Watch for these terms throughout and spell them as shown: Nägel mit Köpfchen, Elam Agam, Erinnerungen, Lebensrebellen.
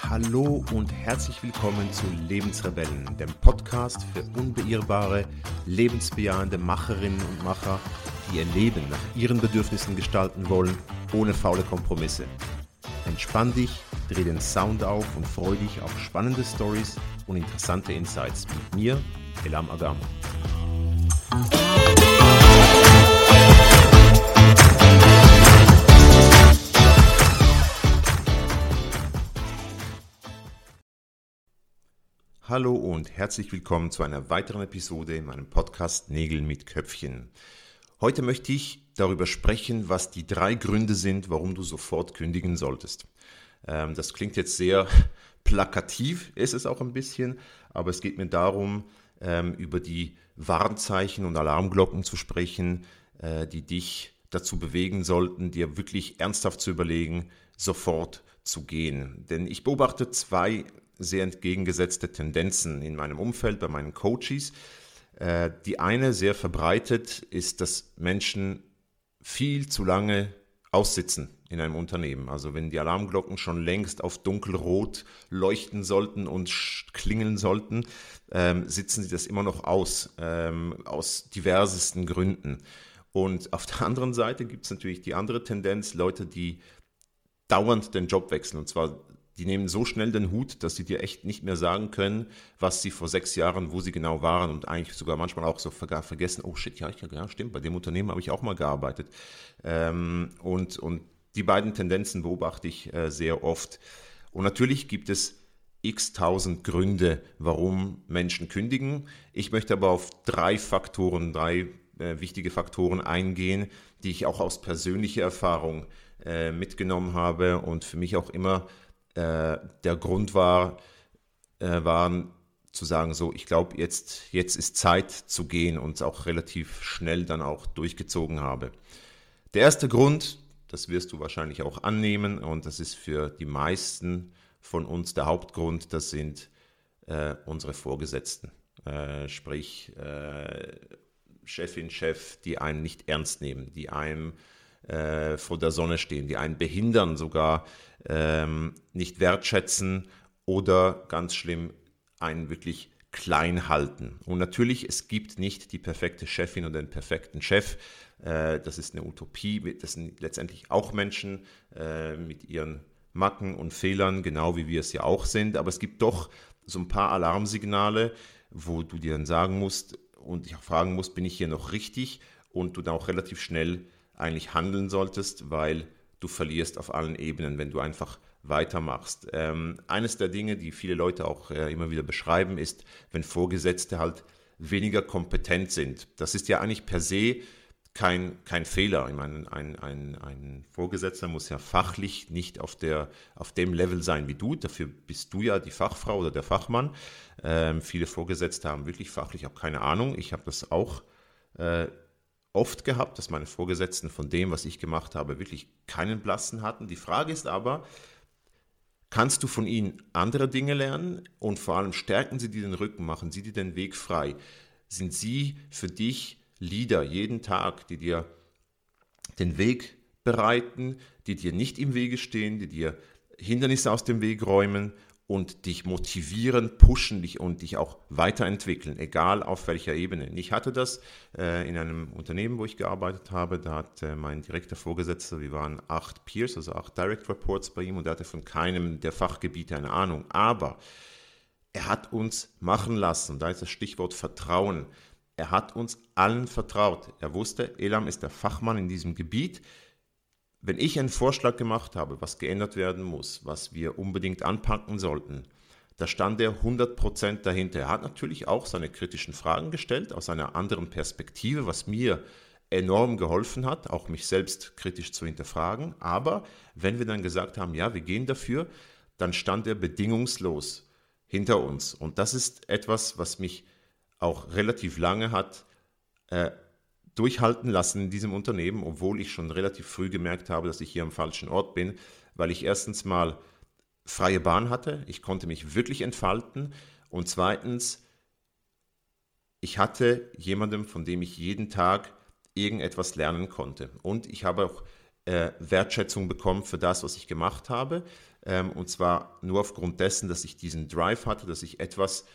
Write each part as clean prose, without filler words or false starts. Hallo und herzlich willkommen zu Lebensrebellen, dem Podcast für unbeirrbare, lebensbejahende Macherinnen und Macher, die ihr Leben nach ihren Bedürfnissen gestalten wollen, ohne faule Kompromisse. Entspann dich, dreh den Sound auf und freu dich auf spannende Stories und interessante Insights mit mir, Elam Agam. Hallo und herzlich willkommen zu einer weiteren Episode in meinem Podcast Nägel mit Köpfchen. Heute möchte ich darüber sprechen, was die 3 Gründe sind, warum du sofort kündigen solltest. Das klingt jetzt sehr plakativ, ist es auch ein bisschen, aber es geht mir darum, über die Warnzeichen und Alarmglocken zu sprechen, die dich dazu bewegen sollten, dir wirklich ernsthaft zu überlegen, sofort zu gehen. Denn ich beobachte 2 sehr entgegengesetzte Tendenzen in meinem Umfeld, bei meinen Coaches. Die eine, sehr verbreitet, ist, dass Menschen viel zu lange aussitzen in einem Unternehmen. Also wenn die Alarmglocken schon längst auf dunkelrot leuchten sollten und klingeln sollten, sitzen sie das immer noch aus diversesten Gründen. Und auf der anderen Seite gibt es natürlich die andere Tendenz, Leute, die dauernd den Job wechseln, und zwar die nehmen so schnell den Hut, dass sie dir echt nicht mehr sagen können, was sie vor 6 Jahren, wo sie genau waren, und eigentlich sogar manchmal auch so vergessen, oh shit, ja stimmt, bei dem Unternehmen habe ich auch mal gearbeitet. Und die beiden Tendenzen beobachte ich sehr oft. Und natürlich gibt es x-tausend Gründe, warum Menschen kündigen. Ich möchte aber auf 3 wichtige Faktoren eingehen, die ich auch aus persönlicher Erfahrung mitgenommen habe und für mich auch immer der Grund waren zu sagen, so, ich glaube, jetzt ist Zeit zu gehen, und auch relativ schnell dann auch durchgezogen habe. Der erste Grund, das wirst du wahrscheinlich auch annehmen, und das ist für die meisten von uns der Hauptgrund, das sind unsere Vorgesetzten, sprich Chefin, Chef, die einen nicht ernst nehmen, die einem vor der Sonne stehen, die einen behindern, sogar nicht wertschätzen oder ganz schlimm einen wirklich klein halten. Und natürlich, es gibt nicht die perfekte Chefin oder den perfekten Chef. Das ist eine Utopie. Das sind letztendlich auch Menschen mit ihren Macken und Fehlern, genau wie wir es ja auch sind. Aber es gibt doch so ein paar Alarmsignale, wo du dir dann sagen musst und dich auch fragen musst, bin ich hier noch richtig? Und du dann auch relativ schnell eigentlich handeln solltest, weil du verlierst auf allen Ebenen, wenn du einfach weitermachst. Eines der Dinge, die viele Leute auch immer wieder beschreiben, ist, wenn Vorgesetzte halt weniger kompetent sind. Das ist ja eigentlich per se kein Fehler. Ich meine, ein Vorgesetzter muss ja fachlich nicht auf dem Level sein wie du. Dafür bist du ja die Fachfrau oder der Fachmann. Viele Vorgesetzte haben wirklich fachlich auch keine Ahnung. Ich habe das auch oft gehabt, dass meine Vorgesetzten von dem, was ich gemacht habe, wirklich keinen Blassen hatten. Die Frage ist aber, kannst du von ihnen andere Dinge lernen, und vor allem stärken sie dir den Rücken, machen sie dir den Weg frei? Sind sie für dich Leader jeden Tag, die dir den Weg bereiten, die dir nicht im Wege stehen, die dir Hindernisse aus dem Weg räumen und dich motivieren, pushen dich und dich auch weiterentwickeln, egal auf welcher Ebene. Ich hatte das in einem Unternehmen, wo ich gearbeitet habe. Da hat mein direkter Vorgesetzter, wir waren 8 Peers, also 8 Direct Reports bei ihm, und er hatte von keinem der Fachgebiete eine Ahnung. Aber er hat uns machen lassen, da ist das Stichwort Vertrauen. Er hat uns allen vertraut. Er wusste, Elam ist der Fachmann in diesem Gebiet. Wenn ich einen Vorschlag gemacht habe, was geändert werden muss, was wir unbedingt anpacken sollten, da stand er 100% dahinter. Er hat natürlich auch seine kritischen Fragen gestellt, aus einer anderen Perspektive, was mir enorm geholfen hat, auch mich selbst kritisch zu hinterfragen. Aber wenn wir dann gesagt haben, ja, wir gehen dafür, dann stand er bedingungslos hinter uns. Und das ist etwas, was mich auch relativ lange hat durchhalten lassen in diesem Unternehmen, obwohl ich schon relativ früh gemerkt habe, dass ich hier am falschen Ort bin, weil ich erstens mal freie Bahn hatte, ich konnte mich wirklich entfalten, und zweitens, ich hatte jemanden, von dem ich jeden Tag irgendetwas lernen konnte. Und ich habe auch Wertschätzung bekommen für das, was ich gemacht habe. Und zwar nur aufgrund dessen, dass ich diesen Drive hatte, dass ich etwas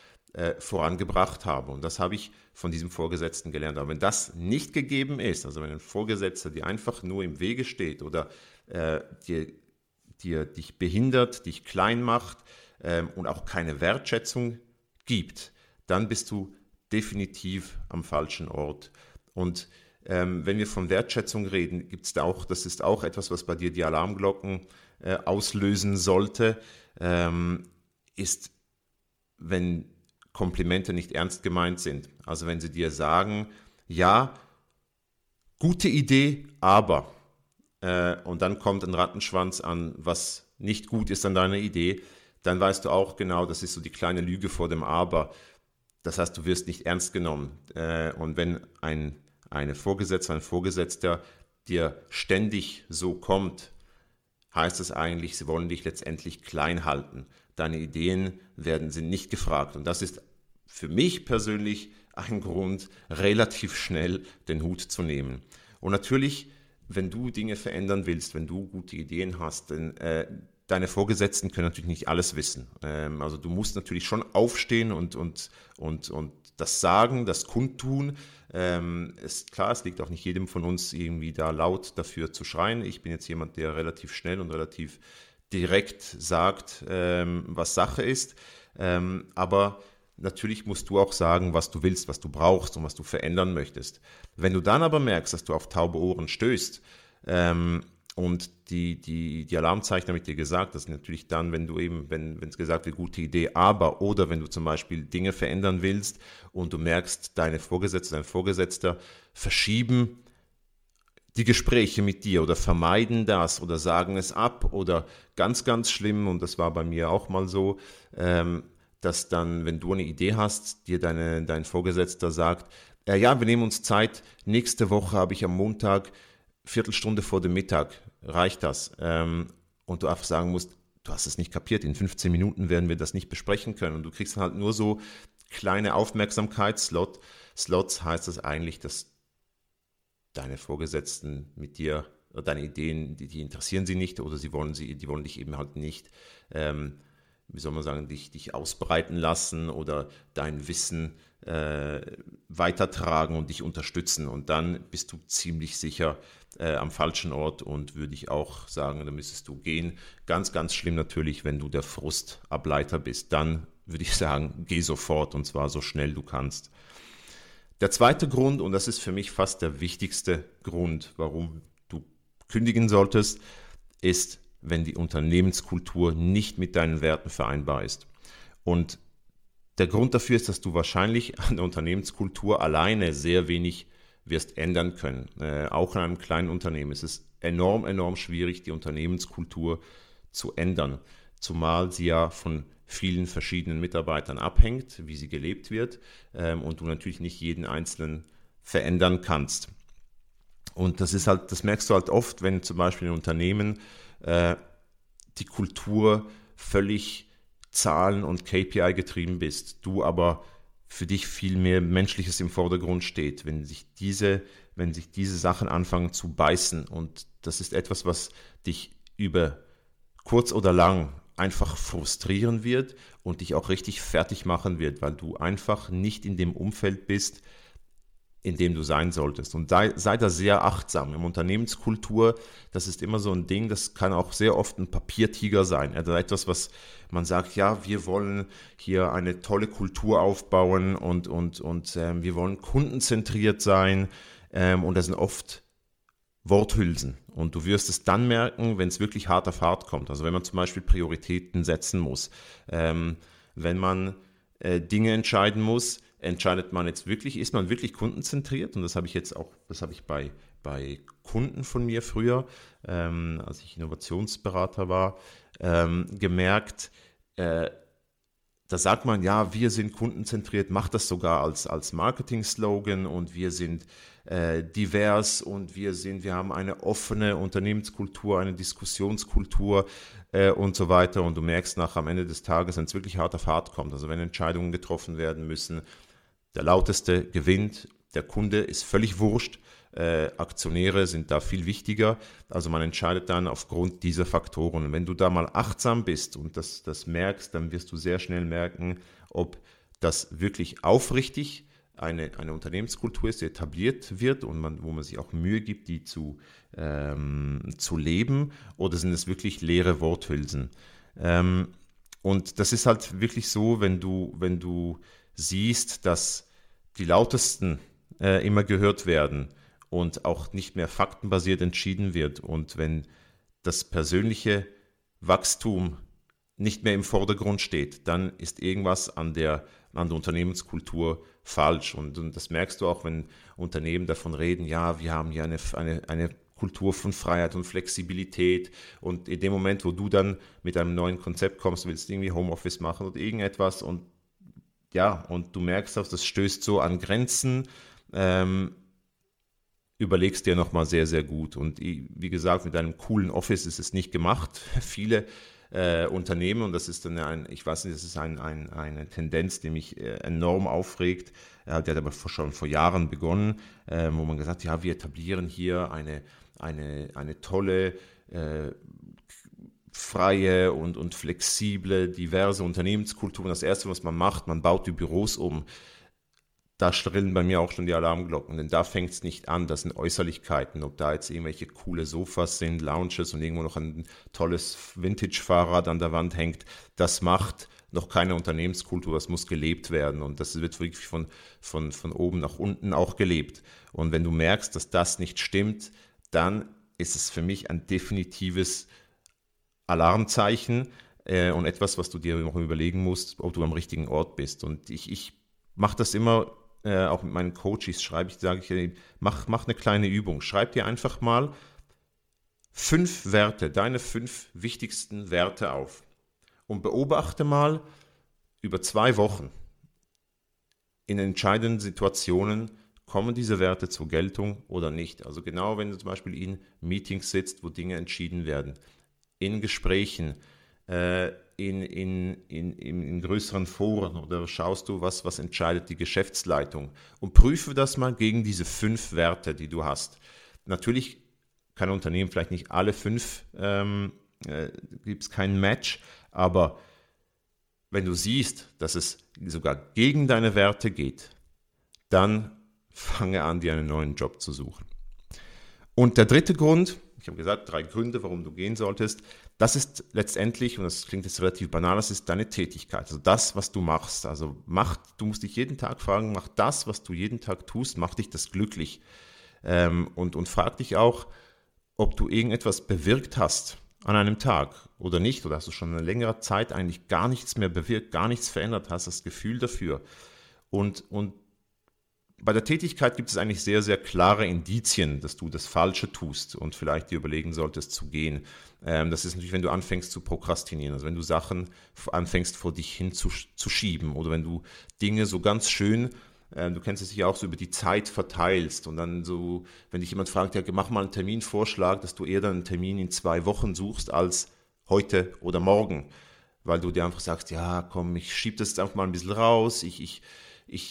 vorangebracht habe. Und das habe ich von diesem Vorgesetzten gelernt. Aber wenn das nicht gegeben ist, also wenn ein Vorgesetzter dir einfach nur im Wege steht oder dir dich behindert, dich klein macht und auch keine Wertschätzung gibt, dann bist du definitiv am falschen Ort. Und wenn wir von Wertschätzung reden, gibt's da auch, das ist auch etwas, was bei dir die Alarmglocken auslösen sollte, ist, wenn Komplimente nicht ernst gemeint sind. Also wenn sie dir sagen, ja, gute Idee, aber. Und dann kommt ein Rattenschwanz an, was nicht gut ist an deiner Idee, dann weißt du auch genau, das ist so die kleine Lüge vor dem Aber. Das heißt, du wirst nicht ernst genommen. Und wenn eine Vorgesetzte, ein Vorgesetzter dir ständig so kommt, heißt das eigentlich, sie wollen dich letztendlich klein halten. Deine Ideen sind nicht gefragt. Und das ist für mich persönlich ein Grund, relativ schnell den Hut zu nehmen. Und natürlich, wenn du Dinge verändern willst, wenn du gute Ideen hast, dann deine Vorgesetzten können natürlich nicht alles wissen. Also du musst natürlich schon aufstehen und das sagen, das kundtun. Ist klar, es liegt auch nicht jedem von uns irgendwie da laut dafür zu schreien. Ich bin jetzt jemand, der relativ schnell und relativ direkt sagt, was Sache ist. Aber natürlich musst du auch sagen, was du willst, was du brauchst und was du verändern möchtest. Wenn du dann aber merkst, dass du auf taube Ohren stößt, und die Alarmzeichen, habe ich dir gesagt, das ist natürlich dann, wenn du eben, wenn es gesagt wird, gute Idee, aber, oder wenn du zum Beispiel Dinge verändern willst und du merkst, deine Vorgesetzte, dein Vorgesetzter verschieben die Gespräche mit dir oder vermeiden das oder sagen es ab oder ganz, ganz schlimm, und das war bei mir auch mal so, dass dann, wenn du eine Idee hast, dir dein Vorgesetzter sagt, ja, wir nehmen uns Zeit, nächste Woche habe ich am Montag, Viertelstunde vor dem Mittag, reicht das? Und du einfach sagen musst, du hast es nicht kapiert, in 15 Minuten werden wir das nicht besprechen können. Und du kriegst dann halt nur so kleine Aufmerksamkeitsslots. Slots heißt das eigentlich, dass deine Vorgesetzten mit dir, oder deine Ideen, die interessieren sie nicht oder die wollen dich eben halt nicht dich ausbreiten lassen oder dein Wissen weitertragen und dich unterstützen. Und dann bist du ziemlich sicher am falschen Ort und würde ich auch sagen, da müsstest du gehen. Ganz, ganz schlimm natürlich, wenn du der Frustableiter bist. Dann würde ich sagen, geh sofort und zwar so schnell du kannst. Der zweite Grund, und das ist für mich fast der wichtigste Grund, warum du kündigen solltest, ist, wenn die Unternehmenskultur nicht mit deinen Werten vereinbar ist. Und der Grund dafür ist, dass du wahrscheinlich an der Unternehmenskultur alleine sehr wenig wirst ändern können. Auch in einem kleinen Unternehmen ist es enorm, enorm schwierig, die Unternehmenskultur zu ändern. Zumal sie ja von vielen verschiedenen Mitarbeitern abhängt, wie sie gelebt wird, und du natürlich nicht jeden Einzelnen verändern kannst. Und das ist halt, das merkst du halt oft, wenn zum Beispiel in Unternehmen die Kultur völlig Zahlen- und KPI-getrieben bist, du aber für dich viel mehr Menschliches im Vordergrund steht, wenn sich diese Sachen anfangen zu beißen. Und das ist etwas, was dich über kurz oder lang einfach frustrieren wird und dich auch richtig fertig machen wird, weil du einfach nicht in dem Umfeld bist, in dem du sein solltest. Und sei da sehr achtsam. Im Unternehmenskultur, das ist immer so ein Ding, das kann auch sehr oft ein Papiertiger sein. Also etwas, was man sagt, ja, wir wollen hier eine tolle Kultur aufbauen und wir wollen kundenzentriert sein. Und das sind oft Worthülsen. Und du wirst es dann merken, wenn es wirklich hart auf hart kommt. Also wenn man zum Beispiel Prioritäten setzen muss, wenn man Dinge entscheiden muss, ist man wirklich kundenzentriert? Und das habe ich bei Kunden von mir früher, als ich Innovationsberater war, gemerkt, da sagt man, ja, wir sind kundenzentriert, macht das sogar als Marketing-Slogan, und wir sind divers und wir haben eine offene Unternehmenskultur, eine Diskussionskultur und so weiter. Und du merkst am Ende des Tages, wenn es wirklich hart auf hart kommt, also wenn Entscheidungen getroffen werden müssen, der Lauteste gewinnt, der Kunde ist völlig wurscht, Aktionäre sind da viel wichtiger. Also man entscheidet dann aufgrund dieser Faktoren. Und wenn du da mal achtsam bist und das merkst, dann wirst du sehr schnell merken, ob das wirklich aufrichtig eine Unternehmenskultur ist, die etabliert wird und wo man sich auch Mühe gibt, die zu leben, oder sind es wirklich leere Worthülsen. Und das ist halt wirklich so, wenn du siehst, dass die Lautesten immer gehört werden und auch nicht mehr faktenbasiert entschieden wird und wenn das persönliche Wachstum nicht mehr im Vordergrund steht, dann ist irgendwas an der Unternehmenskultur falsch. Und das merkst du auch, wenn Unternehmen davon reden, ja, wir haben hier eine Kultur von Freiheit und Flexibilität, und in dem Moment, wo du dann mit einem neuen Konzept kommst, willst du irgendwie Homeoffice machen oder irgendetwas, und ja, und du merkst auch, das stößt so an Grenzen, überlegst dir nochmal sehr, sehr gut. Und wie gesagt, mit einem coolen Office ist es nicht gemacht. Viele Unternehmen, und das ist dann eine Tendenz, die mich enorm aufregt, die hat aber schon vor Jahren begonnen, wo man gesagt hat, ja, wir etablieren hier eine tolle, freie und flexible, diverse Unternehmenskultur. Und das Erste, was man macht, man baut die Büros um. Da schrillen bei mir auch schon die Alarmglocken, denn da fängt es nicht an. Das sind Äußerlichkeiten, ob da jetzt irgendwelche coole Sofas sind, Lounges und irgendwo noch ein tolles Vintage-Fahrrad an der Wand hängt. Das macht noch keine Unternehmenskultur, das muss gelebt werden, und das wird wirklich von oben nach unten auch gelebt. Und wenn du merkst, dass das nicht stimmt, dann ist es für mich ein definitives Alarmzeichen und etwas, was du dir noch überlegen musst, ob du am richtigen Ort bist. Und ich mache das immer, auch mit meinen Coaches, sage ich, mach eine kleine Übung. Schreib dir einfach mal deine 5 wichtigsten Werte auf und beobachte mal über 2 Wochen. In entscheidenden Situationen kommen diese Werte zur Geltung oder nicht. Also genau, wenn du zum Beispiel in Meetings sitzt, wo Dinge entschieden werden, in Gesprächen, in größeren Foren, oder schaust du, was entscheidet die Geschäftsleitung, und prüfe das mal gegen diese 5 Werte, die du hast. Natürlich kann ein Unternehmen vielleicht nicht alle 5, gibt es kein Match, aber wenn du siehst, dass es sogar gegen deine Werte geht, dann fange an, dir einen neuen Job zu suchen. Und der dritte Grund, ich habe gesagt, 3 Gründe, warum du gehen solltest. Das ist letztendlich, und das klingt jetzt relativ banal, das ist deine Tätigkeit, also das, was du machst. Also du musst dich jeden Tag fragen, macht das, was du jeden Tag tust, macht dich das glücklich? Und frag dich auch, ob du irgendetwas bewirkt hast an einem Tag oder nicht, oder hast du schon eine längere Zeit eigentlich gar nichts mehr bewirkt, gar nichts verändert, hast das Gefühl dafür. Und bei der Tätigkeit gibt es eigentlich sehr, sehr klare Indizien, dass du das Falsche tust und vielleicht dir überlegen solltest zu gehen. Das ist natürlich, wenn du anfängst zu prokrastinieren, also wenn du Sachen anfängst vor dich hin zu schieben, oder wenn du Dinge so ganz schön, du kennst es sicher auch, so über die Zeit verteilst, und dann so, wenn dich jemand fragt, ja, mach mal einen Terminvorschlag, dass du eher dann einen Termin in 2 Wochen suchst als heute oder morgen, weil du dir einfach sagst, ja komm, ich schiebe das jetzt einfach mal ein bisschen raus, ich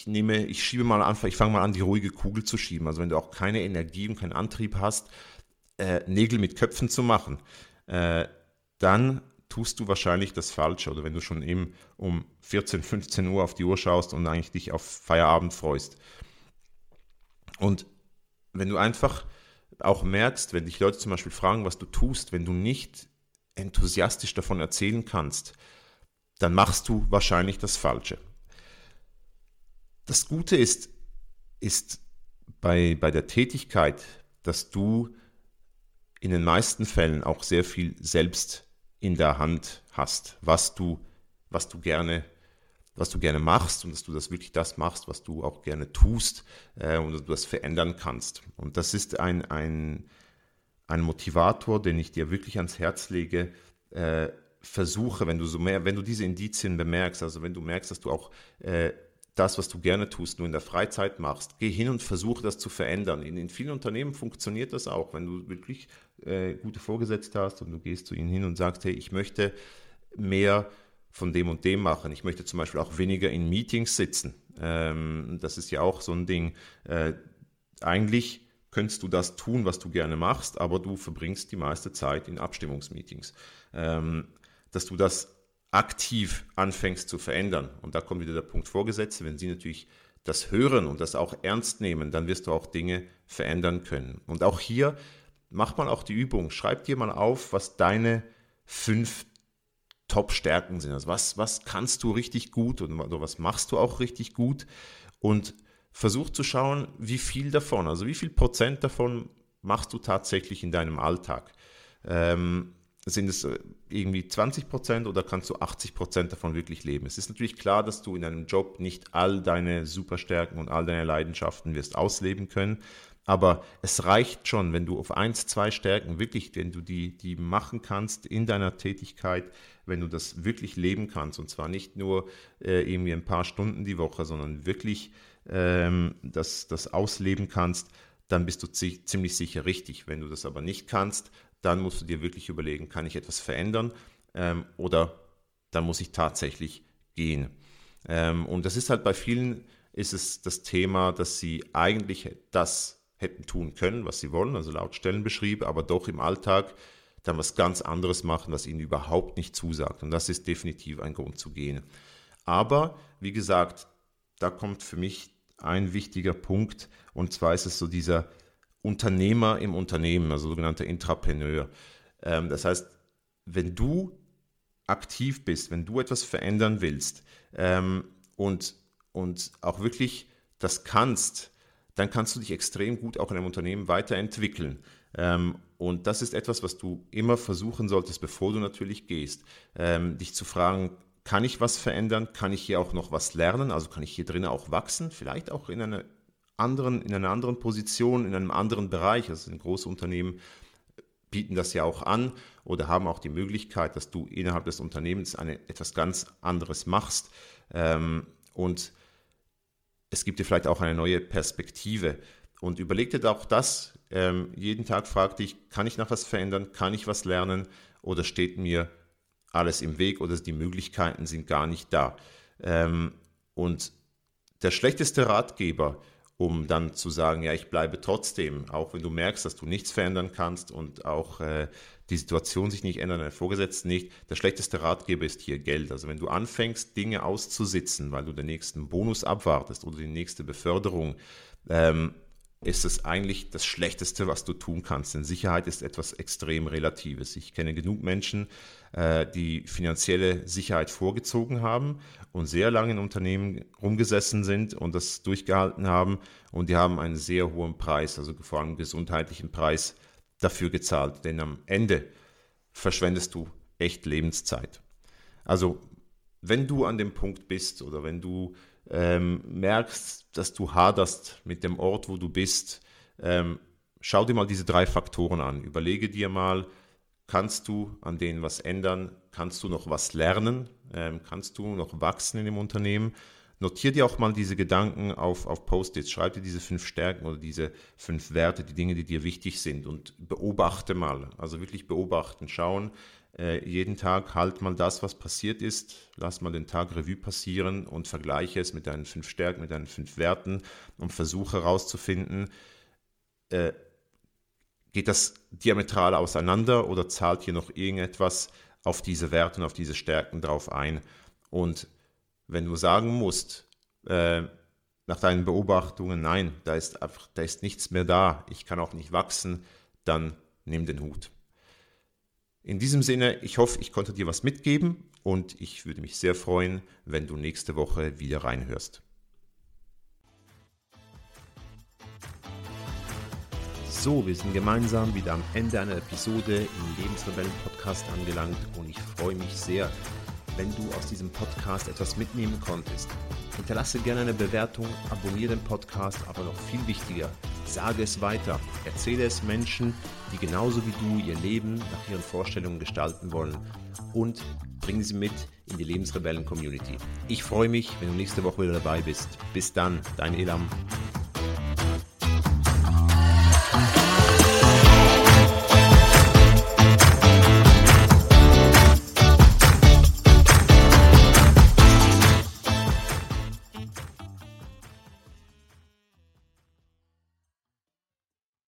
fange mal an, die ruhige Kugel zu schieben. Also wenn du auch keine Energie und keinen Antrieb hast, Nägel mit Köpfen zu machen, dann tust du wahrscheinlich das Falsche. Oder wenn du schon eben um 14, 15 Uhr auf die Uhr schaust und eigentlich dich auf Feierabend freust. Und wenn du einfach auch merkst, wenn dich Leute zum Beispiel fragen, was du tust, wenn du nicht enthusiastisch davon erzählen kannst, dann machst du wahrscheinlich das Falsche. Das Gute ist bei der Tätigkeit, dass du in den meisten Fällen auch sehr viel selbst in der Hand hast, was du gerne machst, und dass du das wirklich das machst, was du auch gerne tust, und dass du das verändern kannst. Und das ist ein Motivator, den ich dir wirklich ans Herz lege. Versuche, wenn du diese Indizien bemerkst, also wenn du merkst, dass du auch das, was du gerne tust, nur in der Freizeit machst, geh hin und versuche das zu verändern. In vielen Unternehmen funktioniert das auch, wenn du wirklich gute Vorgesetzte hast und du gehst zu ihnen hin und sagst, hey, ich möchte mehr von dem und dem machen. Ich möchte zum Beispiel auch weniger in Meetings sitzen. Das ist ja auch so ein Ding. Eigentlich könntest du das tun, was du gerne machst, aber du verbringst die meiste Zeit in Abstimmungsmeetings. Dass du das aktiv anfängst zu verändern. Und da kommt wieder der Punkt Vorgesetzte. Wenn sie natürlich das hören und das auch ernst nehmen, dann wirst du auch Dinge verändern können. Und auch hier mach mal auch die Übung. Schreib dir mal auf, was deine 5 Top-Stärken sind. Also was kannst du richtig gut und was machst du auch richtig gut? Und versuch zu schauen, wie viel davon, also wie viel Prozent davon machst du tatsächlich in deinem Alltag? Sind es irgendwie 20% oder kannst du 80% davon wirklich leben? Es ist natürlich klar, dass du in deinem Job nicht all deine Superstärken und all deine Leidenschaften wirst ausleben können, aber es reicht schon, wenn du auf 1, 2 Stärken wirklich, wenn du die machen kannst in deiner Tätigkeit, wenn du das wirklich leben kannst und zwar nicht nur irgendwie ein paar Stunden die Woche, sondern wirklich das ausleben kannst, dann bist du ziemlich sicher richtig. Wenn du das aber nicht kannst, dann musst du dir wirklich überlegen, kann ich etwas verändern oder dann muss ich tatsächlich gehen. Und das ist halt bei vielen, ist es das Thema, dass sie eigentlich das hätten tun können, was sie wollen, also laut Stellenbeschrieb, aber doch im Alltag dann was ganz anderes machen, was ihnen überhaupt nicht zusagt. Und das ist definitiv ein Grund zu gehen. Aber, wie gesagt, da kommt für mich ein wichtiger Punkt und zwar ist es so dieser Unternehmer im Unternehmen, also sogenannter Intrapreneur. Das heißt, wenn du aktiv bist, wenn du etwas verändern willst und auch wirklich das kannst, dann kannst du dich extrem gut auch in einem Unternehmen weiterentwickeln. Und das ist etwas, was du immer versuchen solltest, bevor du natürlich gehst, dich zu fragen, kann ich was verändern? Kann ich hier auch noch was lernen? Also kann ich hier drin auch wachsen? Vielleicht auch in einer anderen Position, in einem anderen Bereich. Also große Unternehmen bieten das ja auch an oder haben auch die Möglichkeit, dass du innerhalb des Unternehmens etwas ganz anderes machst. Und es gibt dir vielleicht auch eine neue Perspektive. Und überleg dir auch das. Jeden Tag frag dich, kann ich noch was verändern? Kann ich was lernen? Oder steht mir alles im Weg oder die Möglichkeiten sind gar nicht da? Und der schlechteste Ratgeber, um dann zu sagen, ja, ich bleibe trotzdem, auch wenn du merkst, dass du nichts verändern kannst und auch die Situation sich nicht ändert, deine Vorgesetzten nicht. Der schlechteste Ratgeber ist hier Geld. Also wenn du anfängst, Dinge auszusitzen, weil du den nächsten Bonus abwartest oder die nächste Beförderung, ist es eigentlich das Schlechteste, was du tun kannst. Denn Sicherheit ist etwas extrem Relatives. Ich kenne genug Menschen, die finanzielle Sicherheit vorgezogen haben und sehr lange in Unternehmen rumgesessen sind und das durchgehalten haben und die haben einen sehr hohen Preis, also vor allem gesundheitlichen Preis dafür gezahlt, denn am Ende verschwendest du echt Lebenszeit. Also wenn du an dem Punkt bist oder wenn du merkst, dass du haderst mit dem Ort, wo du bist, schau dir mal diese 3 Faktoren an, überlege dir mal, kannst du an denen was ändern? Kannst du noch was lernen? Kannst du noch wachsen in dem Unternehmen? Notier dir auch mal diese Gedanken auf Post-its. Schreib dir diese 5 Stärken oder diese 5 Werte, die Dinge, die dir wichtig sind und beobachte mal. Also wirklich beobachten, schauen. Jeden Tag halt mal das, was passiert ist. Lass mal den Tag Revue passieren und vergleiche es mit deinen 5 Stärken, mit deinen 5 Werten und versuche herauszufinden, geht das diametral auseinander oder zahlt hier noch irgendetwas auf diese Werte und auf diese Stärken drauf ein? Und wenn du sagen musst, nach deinen Beobachtungen, nein, da ist nichts mehr da, ich kann auch nicht wachsen, dann nimm den Hut. In diesem Sinne, ich hoffe, ich konnte dir was mitgeben und ich würde mich sehr freuen, wenn du nächste Woche wieder reinhörst. So, wir sind gemeinsam wieder am Ende einer Episode im Lebensrebellen-Podcast angelangt und ich freue mich sehr, wenn du aus diesem Podcast etwas mitnehmen konntest. Hinterlasse gerne eine Bewertung, abonniere den Podcast, aber noch viel wichtiger, sage es weiter, erzähle es Menschen, die genauso wie du ihr Leben nach ihren Vorstellungen gestalten wollen und bring sie mit in die Lebensrebellen-Community. Ich freue mich, wenn du nächste Woche wieder dabei bist. Bis dann, dein Elam.